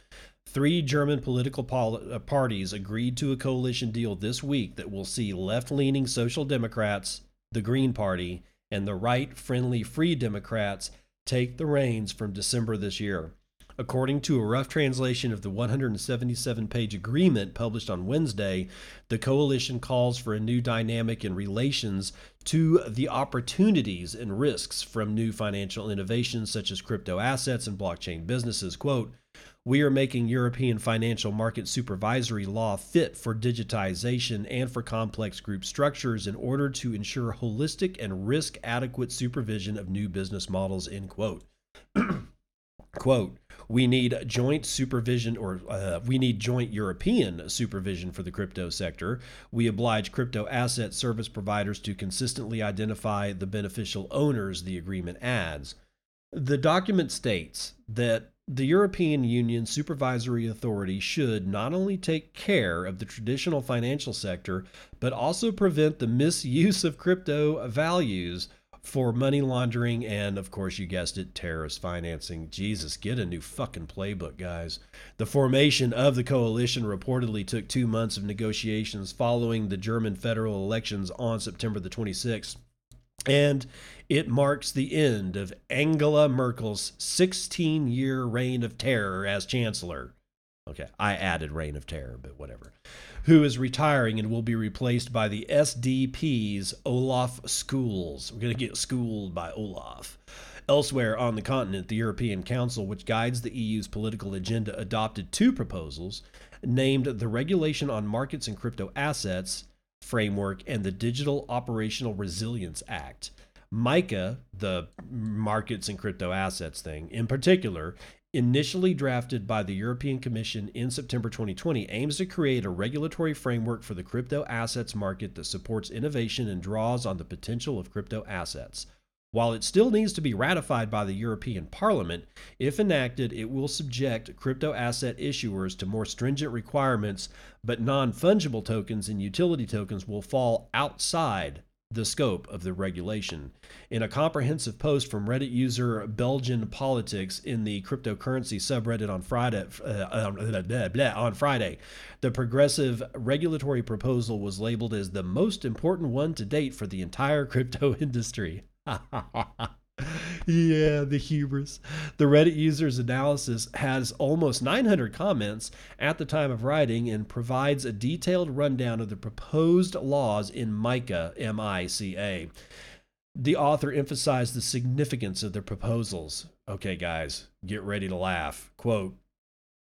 Three German political pol- parties agreed to a coalition deal this week that will see left-leaning Social Democrats, the Green Party, and the right-friendly Free Democrats take the reins from December this year. According to a rough translation of the one hundred seventy-seven page agreement published on Wednesday, the coalition calls for a new dynamic in relations to the opportunities and risks from new financial innovations such as crypto assets and blockchain businesses. Quote, "We are making European financial market supervisory law fit for digitization and for complex group structures in order to ensure holistic and risk-adequate supervision of new business models," end quote. Quote, "We need joint supervision or uh, we need joint European supervision for the crypto sector. We oblige crypto asset service providers to consistently identify the beneficial owners," the agreement adds. The document states that the European Union Supervisory Authority should not only take care of the traditional financial sector, but also prevent the misuse of crypto values for money laundering and, of course, you guessed it, terrorist financing. Jesus, get a new fucking playbook, guys. The formation of the coalition reportedly took two months of negotiations following the German federal elections on September the twenty-sixth. And it marks the end of Angela Merkel's sixteen year reign of terror as chancellor. Okay, I added reign of terror, but whatever. Who is retiring and will be replaced by the S D P's Olaf Scholz. We're going to get schooled by Olaf. Elsewhere on the continent, the European Council, which guides the E U's political agenda, adopted two proposals named the Regulation on Markets and Crypto Assets Framework and the Digital Operational Resilience Act. MiCA, the markets and crypto assets thing in particular, initially drafted by the European Commission in September twenty twenty, aims to create a regulatory framework for the crypto assets market that supports innovation and draws on the potential of crypto assets. While it still needs to be ratified by the European Parliament, if enacted, it will subject crypto asset issuers to more stringent requirements, but non-fungible tokens and utility tokens will fall outside the scope of the regulation. In a comprehensive post from Reddit user Belgian Politics in the cryptocurrency subreddit on Friday, uh, blah, blah, blah, on Friday, the progressive regulatory proposal was labeled as the most important one to date for the entire crypto industry. Yeah, the hubris. The Reddit user's analysis has almost nine hundred comments at the time of writing and provides a detailed rundown of the proposed laws in MiCA, M I C A. The author emphasized the significance of their proposals. Okay, guys, get ready to laugh. Quote,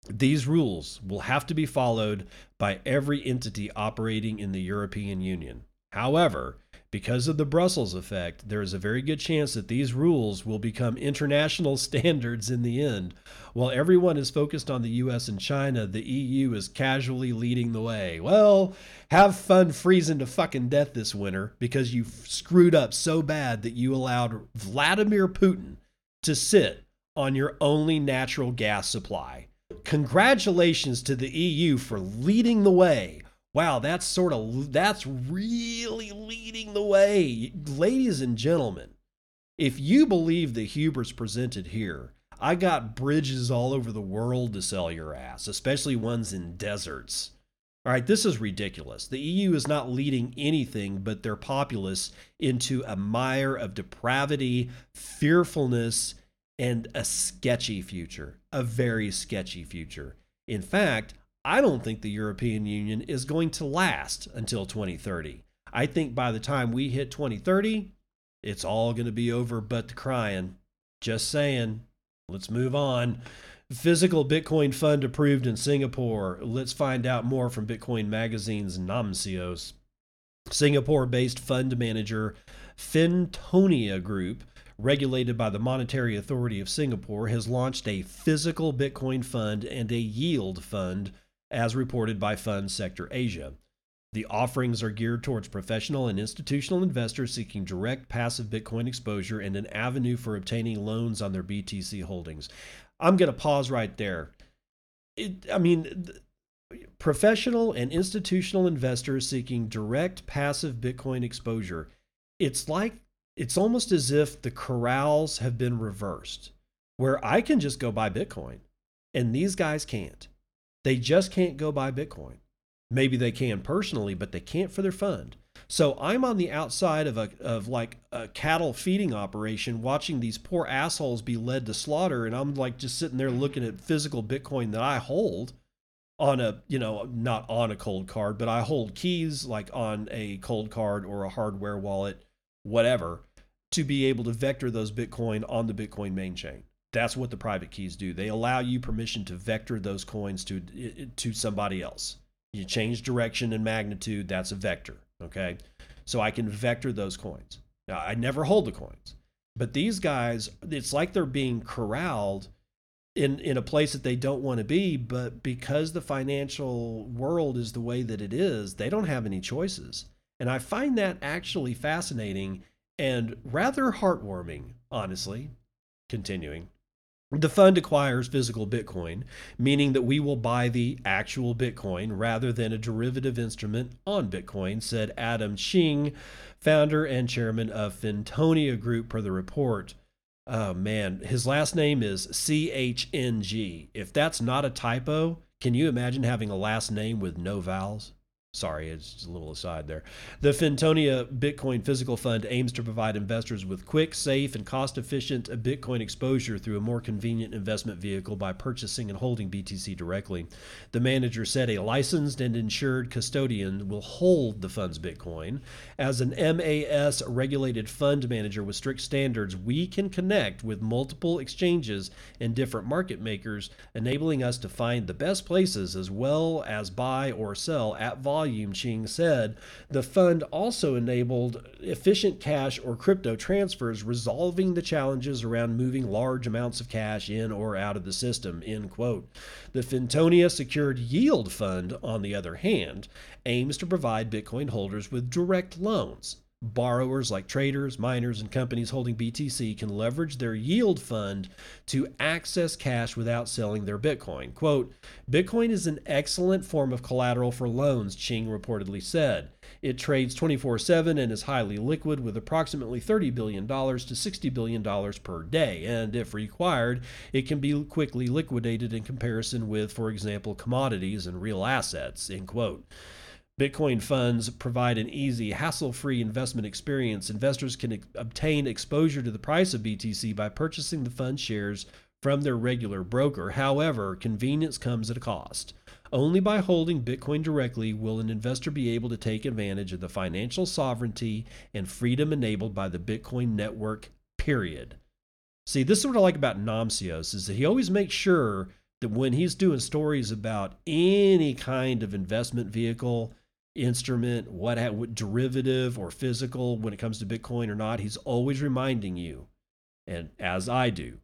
"These rules will have to be followed by every entity operating in the European Union. However, because of the Brussels effect, there is a very good chance that these rules will become international standards in the end. While everyone is focused on the U S and China, the E U is casually leading the way." Well, have fun freezing to fucking death this winter because you screwed up so bad that you allowed Vladimir Putin to sit on your only natural gas supply. Congratulations to the E U for leading the way. Wow, that's sort of, that's really leading the way. Ladies and gentlemen, if you believe the hubris presented here, I got bridges all over the world to sell your ass, especially ones in deserts. All right, this is ridiculous. The E U is not leading anything but their populace into a mire of depravity, fearfulness, and a sketchy future, a very sketchy future. In fact, I don't think the European Union is going to last until twenty thirty. I think by the time we hit twenty thirty, it's all going to be over but the crying. Just saying. Let's move on. Physical Bitcoin fund approved in Singapore. Let's find out more from Bitcoin Magazine's Namcios. Singapore-based fund manager Fintonia Group, regulated by the Monetary Authority of Singapore, has launched a physical Bitcoin fund and a yield fund, as reported by Fund Sector Asia. The offerings are geared towards professional and institutional investors seeking direct passive Bitcoin exposure and an avenue for obtaining loans on their B T C holdings. I'm going to pause right there. It, I mean, th- professional and institutional investors seeking direct passive Bitcoin exposure. It's like, it's almost as if the corrals have been reversed, where I can just go buy Bitcoin and these guys can't. They just can't go buy Bitcoin. Maybe they can personally, but they can't for their fund. So I'm on the outside of a of like a cattle feeding operation watching these poor assholes be led to slaughter, and I'm like just sitting there looking at physical Bitcoin that I hold on a, you know, not on a cold card, but I hold keys like on a cold card or a hardware wallet, whatever, to be able to vector those Bitcoin on the Bitcoin main chain. That's what the private keys do. They allow you permission to vector those coins to to somebody else. You change direction and magnitude, that's a vector. Okay, so I can vector those coins. Now, I never hold the coins, but these guys, it's like they're being corralled in, in a place that they don't want to be, but because the financial world is the way that it is, they don't have any choices. And I find that actually fascinating and rather heartwarming, honestly. Continuing. The fund acquires physical Bitcoin, meaning that we will buy the actual Bitcoin rather than a derivative instrument on Bitcoin, said Adam Ching, founder and chairman of Fintonia Group, per the report. Oh, man. His last name is C H N G. If that's not a typo, can you imagine having a last name with no vowels? Sorry, it's just a little aside there. The Fintonia Bitcoin Physical Fund aims to provide investors with quick, safe, and cost-efficient Bitcoin exposure through a more convenient investment vehicle by purchasing and holding B T C directly. The manager said a licensed and insured custodian will hold the fund's Bitcoin. As an M A S-regulated fund manager with strict standards, we can connect with multiple exchanges and different market makers, enabling us to find the best places as well as buy or sell at volume. Ching said. The fund also enabled efficient cash or crypto transfers, resolving the challenges around moving large amounts of cash in or out of the system, end quote. The Fintonia Secured Yield Fund, on the other hand, aims to provide Bitcoin holders with direct loans. Borrowers like traders, miners, and companies holding B T C can leverage their yield fund to access cash without selling their Bitcoin. Quote, Bitcoin is an excellent form of collateral for loans, Ching reportedly said. It trades twenty-four seven and is highly liquid with approximately thirty billion dollars to sixty billion dollars per day. And if required, it can be quickly liquidated in comparison with, for example, commodities and real assets, end quote. Bitcoin funds provide an easy, hassle-free investment experience. Investors can ex- obtain exposure to the price of B T C by purchasing the fund shares from their regular broker. However, convenience comes at a cost. Only by holding Bitcoin directly will an investor be able to take advantage of the financial sovereignty and freedom enabled by the Bitcoin network, period. See, this is what I like about Namcios, is that he always makes sure that when he's doing stories about any kind of investment vehicle, instrument, what, what derivative or physical, when it comes to Bitcoin or not, he's always reminding you, and as I do,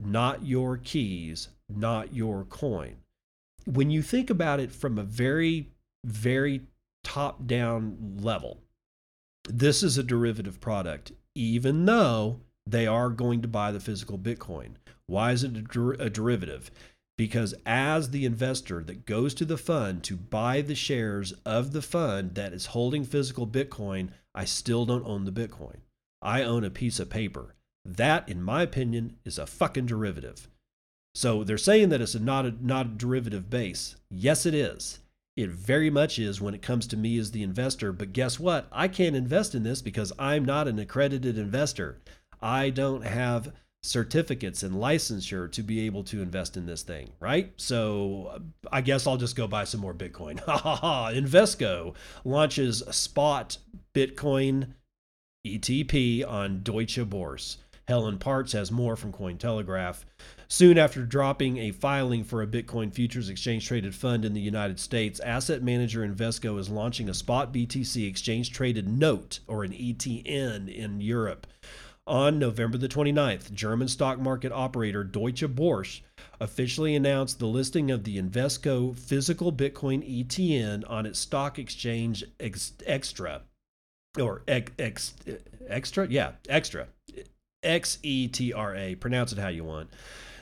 not your keys, not your coin. When you think about it from a very, very top-down level, this is a derivative product, even though they are going to buy the physical Bitcoin. Why is it a, der- a derivative? Because as the investor that goes to the fund to buy the shares of the fund that is holding physical Bitcoin, I still don't own the Bitcoin. I own a piece of paper. That, in my opinion, is a fucking derivative. So they're saying that it's a not a, not a derivative base. Yes, it is. It very much is when it comes to me as the investor. But guess what? I can't invest in this because I'm not an accredited investor. I don't have certificates and licensure to be able to invest in this thing, right? So I guess I'll just go buy some more Bitcoin. Ha ha ha. Invesco launches spot Bitcoin E T P on Deutsche Börse. Helen Parts has more from Cointelegraph. Soon after dropping a filing for a Bitcoin futures exchange-traded fund in the United States, asset manager Invesco is launching a spot B T C exchange-traded note, or an E T N, in Europe. On November the twenty-ninth, German stock market operator Deutsche Börse officially announced the listing of the Invesco physical Bitcoin E T N on its stock exchange ex- extra, or ex- ex- extra, yeah, extra, X E T R A, pronounce it how you want.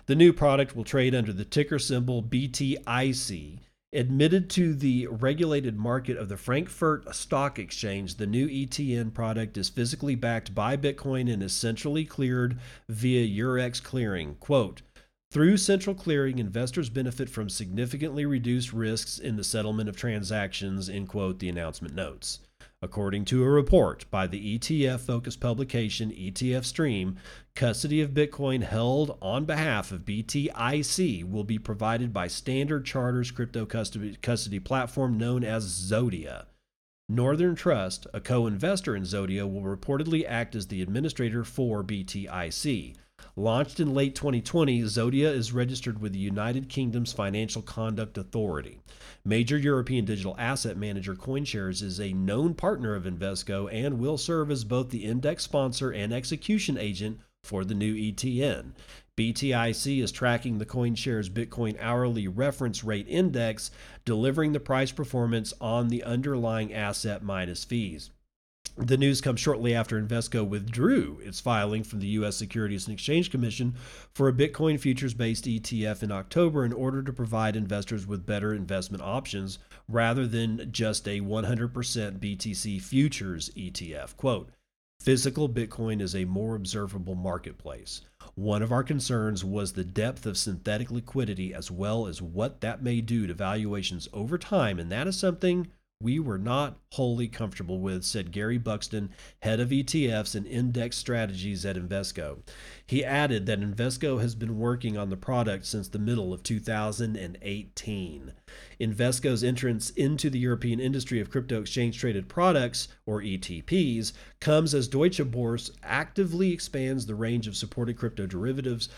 The new product will trade under the ticker symbol B T I C. Admitted to the regulated market of the Frankfurt Stock Exchange, the new E T N product is physically backed by Bitcoin and is centrally cleared via Eurex clearing. Quote, through central clearing, investors benefit from significantly reduced risks in the settlement of transactions, end quote, the announcement notes. According to a report by the E T F-focused publication E T F Stream, custody of Bitcoin held on behalf of B T I C will be provided by Standard Charter's crypto custody, custody platform known as Zodia. Northern Trust, a co-investor in Zodia, will reportedly act as the administrator for B T I C. Launched in late twenty twenty, Zodia is registered with the United Kingdom's Financial Conduct Authority. Major European digital asset manager CoinShares is a known partner of Invesco and will serve as both the index sponsor and execution agent for the new E T N. B T I C is tracking the CoinShares Bitcoin Hourly Reference Rate Index, delivering the price performance on the underlying asset minus fees. The news comes shortly after Invesco withdrew its filing from the U S Securities and Exchange Commission for a Bitcoin futures-based E T F in October in order to provide investors with better investment options rather than just a one hundred percent B T C futures E T F. Quote, "Physical Bitcoin is a more observable marketplace. One of our concerns was the depth of synthetic liquidity as well as what that may do to valuations over time, and that is something we were not wholly comfortable with," said Gary Buxton, head of E T Fs and index strategies at Invesco. He added that Invesco has been working on the product since the middle of two thousand eighteen. Invesco's entrance into the European industry of crypto exchange-traded products, or E T Ps, comes as Deutsche Börse actively expands the range of supported crypto derivatives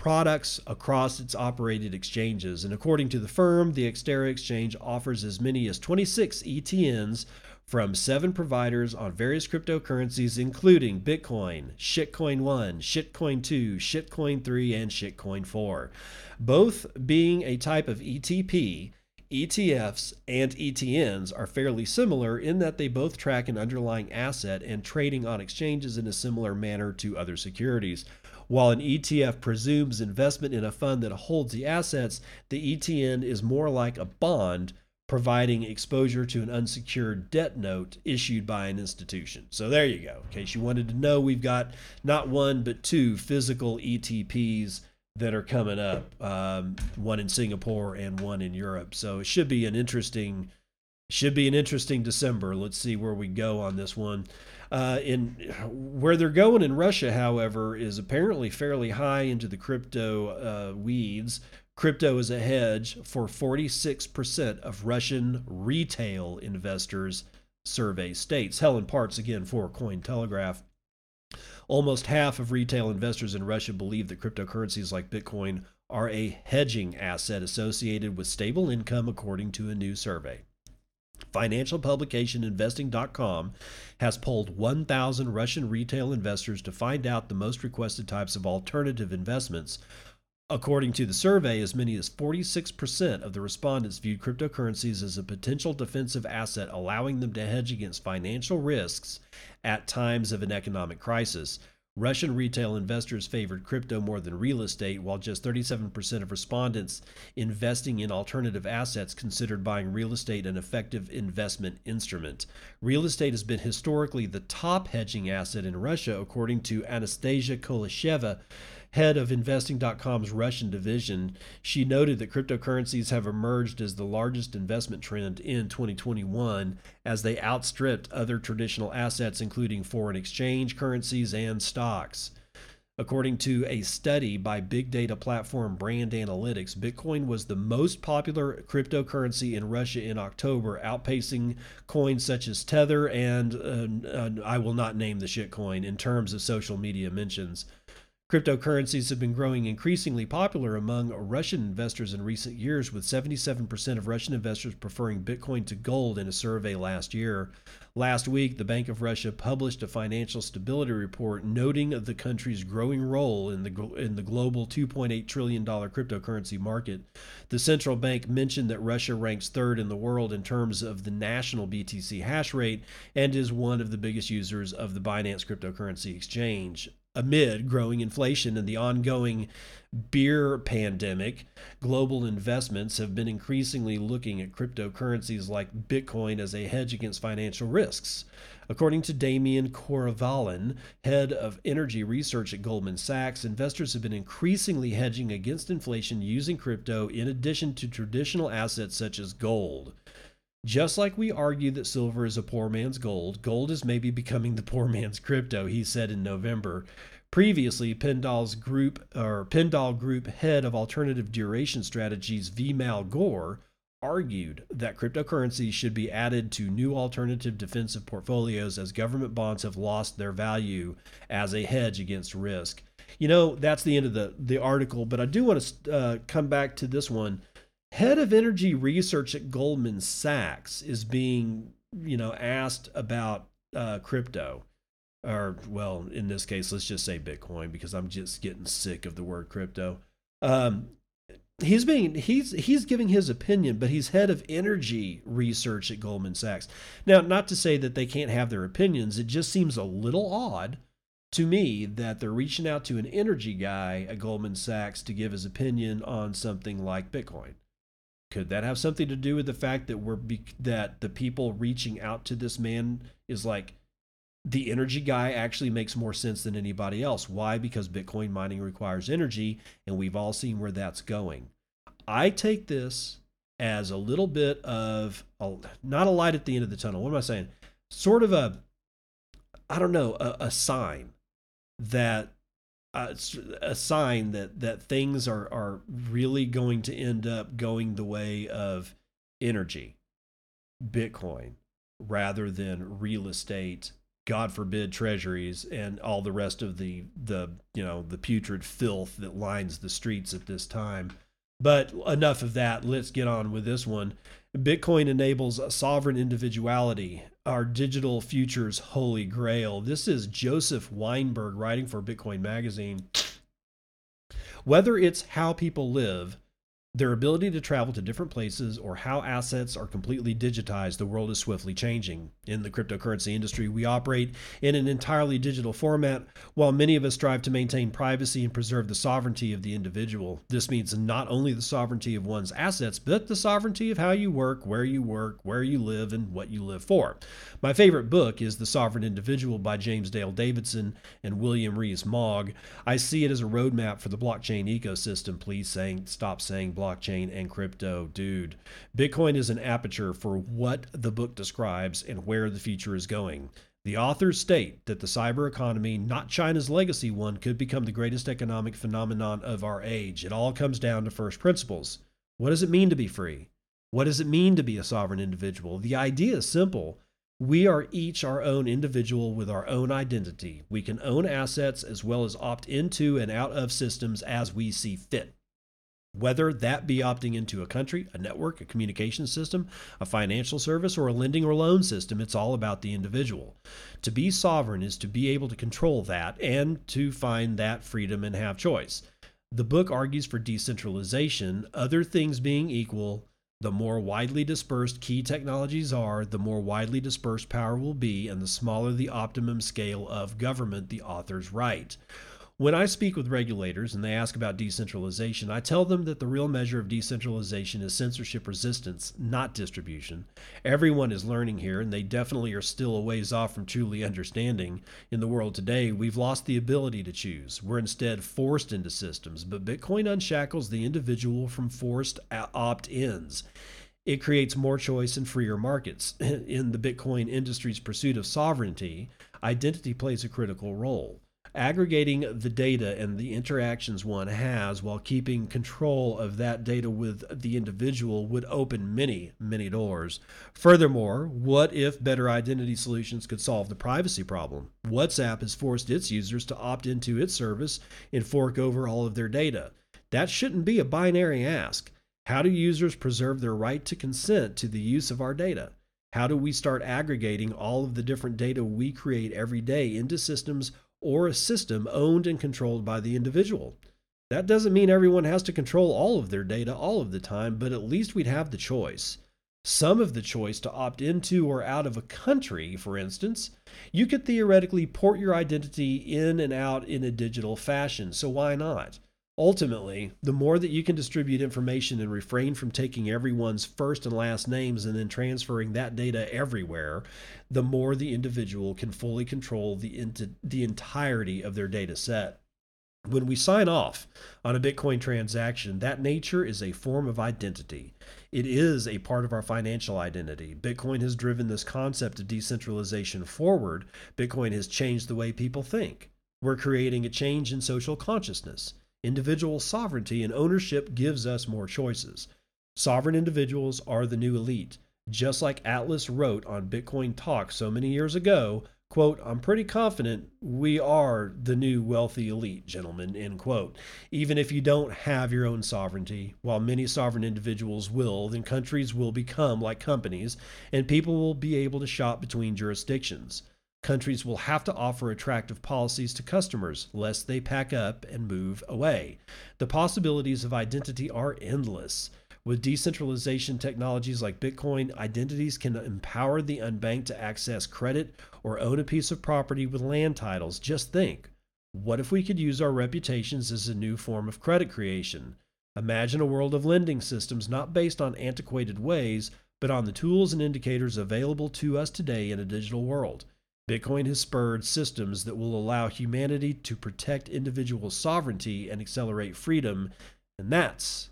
products across its operated exchanges. And according to the firm, the Xterra Exchange offers as many as twenty-six E T Ns from seven providers on various cryptocurrencies, including Bitcoin, Shitcoin one, Shitcoin two, Shitcoin three, and Shitcoin four. Both being a type of E T P, E T Fs and E T Ns are fairly similar in that they both track an underlying asset and trading on exchanges in a similar manner to other securities. While an E T F presumes investment in a fund that holds the assets, the E T N is more like a bond, providing exposure to an unsecured debt note issued by an institution. So there you go. In case you wanted to know, we've got not one, but two physical E T Ps that are coming up, um, one in Singapore and one in Europe. So it should be an interesting, should be an interesting December. Let's see where we go on this one. Uh, in where they're going in Russia, however, is apparently fairly high into the crypto uh, weeds. Crypto is a hedge for forty-six percent of Russian retail investors, survey states. Helen Parts again for Cointelegraph. Almost half of retail investors in Russia believe that cryptocurrencies like Bitcoin are a hedging asset associated with stable income, according to a new survey. Financial publication investing dot com has polled one thousand Russian retail investors to find out the most requested types of alternative investments. According to the survey, as many as forty-six percent of the respondents viewed cryptocurrencies as a potential defensive asset, allowing them to hedge against financial risks at times of an economic crisis. Russian retail investors favored crypto more than real estate, while just thirty-seven percent of respondents investing in alternative assets considered buying real estate an effective investment instrument. Real estate has been historically the top hedging asset in Russia, according to Anastasia Kolasheva, head of investing dot com's Russian division. She noted that cryptocurrencies have emerged as the largest investment trend in twenty twenty-one as they outstripped other traditional assets, including foreign exchange, currencies, and stocks. According to a study by big data platform Brand Analytics, Bitcoin was the most popular cryptocurrency in Russia in October, outpacing coins such as Tether and uh, uh, I will not name the shitcoin in terms of social media mentions. Cryptocurrencies have been growing increasingly popular among Russian investors in recent years, with seventy-seven percent of Russian investors preferring Bitcoin to gold in a survey last year. Last week, the Bank of Russia published a financial stability report noting the country's growing role in the in the global two point eight trillion dollars cryptocurrency market. The central bank mentioned that Russia ranks third in the world in terms of the national B T C hash rate and is one of the biggest users of the Binance cryptocurrency exchange. Amid growing inflation and the ongoing beer pandemic, global investments have been increasingly looking at cryptocurrencies like Bitcoin as a hedge against financial risks. According to Damian Koravalan, head of energy research at Goldman Sachs, investors have been increasingly hedging against inflation using crypto in addition to traditional assets such as gold. Just like we argue that silver is a poor man's gold, gold is maybe becoming the poor man's crypto, he said in November. Previously, Pendal's group or Pendal Group head of alternative duration strategies, Vimal Gore, argued that cryptocurrencies should be added to new alternative defensive portfolios as government bonds have lost their value as a hedge against risk. You know, that's the end of the, the article, but I do want to uh, come back to this one. Head of energy research at Goldman Sachs is being, you know, asked about uh, crypto, or well, in this case, let's just say Bitcoin, because I'm just getting sick of the word crypto. Um, he's being, he's, he's giving his opinion, but he's head of energy research at Goldman Sachs. Now, not to say that they can't have their opinions. It just seems a little odd to me that they're reaching out to an energy guy at Goldman Sachs to give his opinion on something like Bitcoin. Could that have something to do with the fact that we're be, that the people reaching out to this man is like, the energy guy actually makes more sense than anybody else? Why? Because Bitcoin mining requires energy, and we've all seen where that's going. I take this as a little bit of, a, not a light at the end of the tunnel. What am I saying? Sort of a, I don't know, a, a sign that, Uh, a sign that that things are are really going to end up going the way of energy, Bitcoin, rather than real estate, God forbid treasuries, and all the rest of the the you know the putrid filth that lines the streets at this time. But enough of that. Let's get on with this one. Bitcoin enables sovereign individuality, our digital future's holy grail. This is Joseph Weinberg writing for Bitcoin Magazine. Whether it's how people live, their ability to travel to different places, or how assets are completely digitized, the world is swiftly changing. In the cryptocurrency industry, we operate in an entirely digital format, while many of us strive to maintain privacy and preserve the sovereignty of the individual. This means not only the sovereignty of one's assets, but the sovereignty of how you work, where you work, where you live, and what you live for. My favorite book is The Sovereign Individual by James Dale Davidson and William Rees Mogg. I see it as a roadmap for the blockchain ecosystem. Please saying, stop saying blockchain. Blockchain and crypto, dude. Bitcoin is an aperture for what the book describes and where the future is going. The authors state that the cyber economy, not China's legacy one, could become the greatest economic phenomenon of our age. It all comes down to first principles. What does it mean to be free? What does it mean to be a sovereign individual? The idea is simple. We are each our own individual with our own identity. We can own assets as well as opt into and out of systems as we see fit. Whether that be opting into a country, a network, a communication system, a financial service, or a lending or loan system, it's all about the individual. To be sovereign is to be able to control that and to find that freedom and have choice. The book argues for decentralization. Other things being equal, the more widely dispersed key technologies are, the more widely dispersed power will be, and the smaller the optimum scale of government, the authors write. When I speak with regulators and they ask about decentralization, I tell them that the real measure of decentralization is censorship resistance, not distribution. Everyone is learning here, and they definitely are still a ways off from truly understanding. In the world today, we've lost the ability to choose. We're instead forced into systems, but Bitcoin unshackles the individual from forced opt-ins. It creates more choice and freer markets. In the Bitcoin industry's pursuit of sovereignty, identity plays a critical role. Aggregating the data and the interactions one has while keeping control of that data with the individual would open many, many doors. Furthermore, what if better identity solutions could solve the privacy problem? WhatsApp has forced its users to opt into its service and fork over all of their data. That shouldn't be a binary ask. How do users preserve their right to consent to the use of our data? How do we start aggregating all of the different data we create every day into systems or a system owned and controlled by the individual? That doesn't mean everyone has to control all of their data all of the time, but at least we'd have the choice. Some of the choice to opt into or out of a country, for instance. You could theoretically port your identity in and out in a digital fashion, so why not? Ultimately, the more that you can distribute information and refrain from taking everyone's first and last names and then transferring that data everywhere, the more the individual can fully control the, the entirety of their data set. When we sign off on a Bitcoin transaction, that nature is a form of identity. It is a part of our financial identity. Bitcoin has driven this concept of decentralization forward. Bitcoin has changed the way people think. We're creating a change in social consciousness. Individual sovereignty and ownership gives us more choices. Sovereign individuals are the new elite. Just like Atlas wrote on Bitcoin Talk so many years ago, quote, "I'm pretty confident we are the new wealthy elite, gentlemen," end quote. Even if you don't have your own sovereignty, while many sovereign individuals will, then countries will become like companies, and people will be able to shop between jurisdictions. Countries will have to offer attractive policies to customers, lest they pack up and move away. The possibilities of identity are endless. With decentralization technologies like Bitcoin, identities can empower the unbanked to access credit or own a piece of property with land titles. Just think, what if we could use our reputations as a new form of credit creation? Imagine a world of lending systems not based on antiquated ways, but on the tools and indicators available to us today in a digital world. Bitcoin has spurred systems that will allow humanity to protect individual sovereignty and accelerate freedom, and that's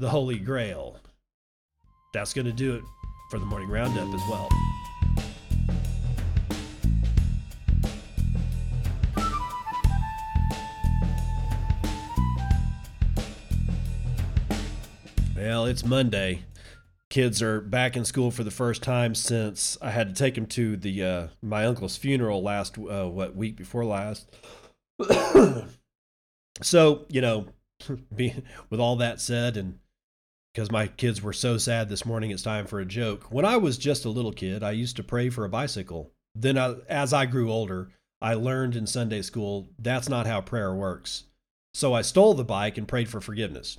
the Holy Grail. That's going to do it for the morning roundup as well. Well, it's Monday. Kids are back in school for the first time since I had to take them to the uh, my uncle's funeral last uh, what week before last. So, you know, be, with all that said, and because my kids were so sad this morning, it's time for a joke. When I was just a little kid, I used to pray for a bicycle. Then I, as I grew older, I learned in Sunday school, that's not how prayer works. So I stole the bike and prayed for forgiveness.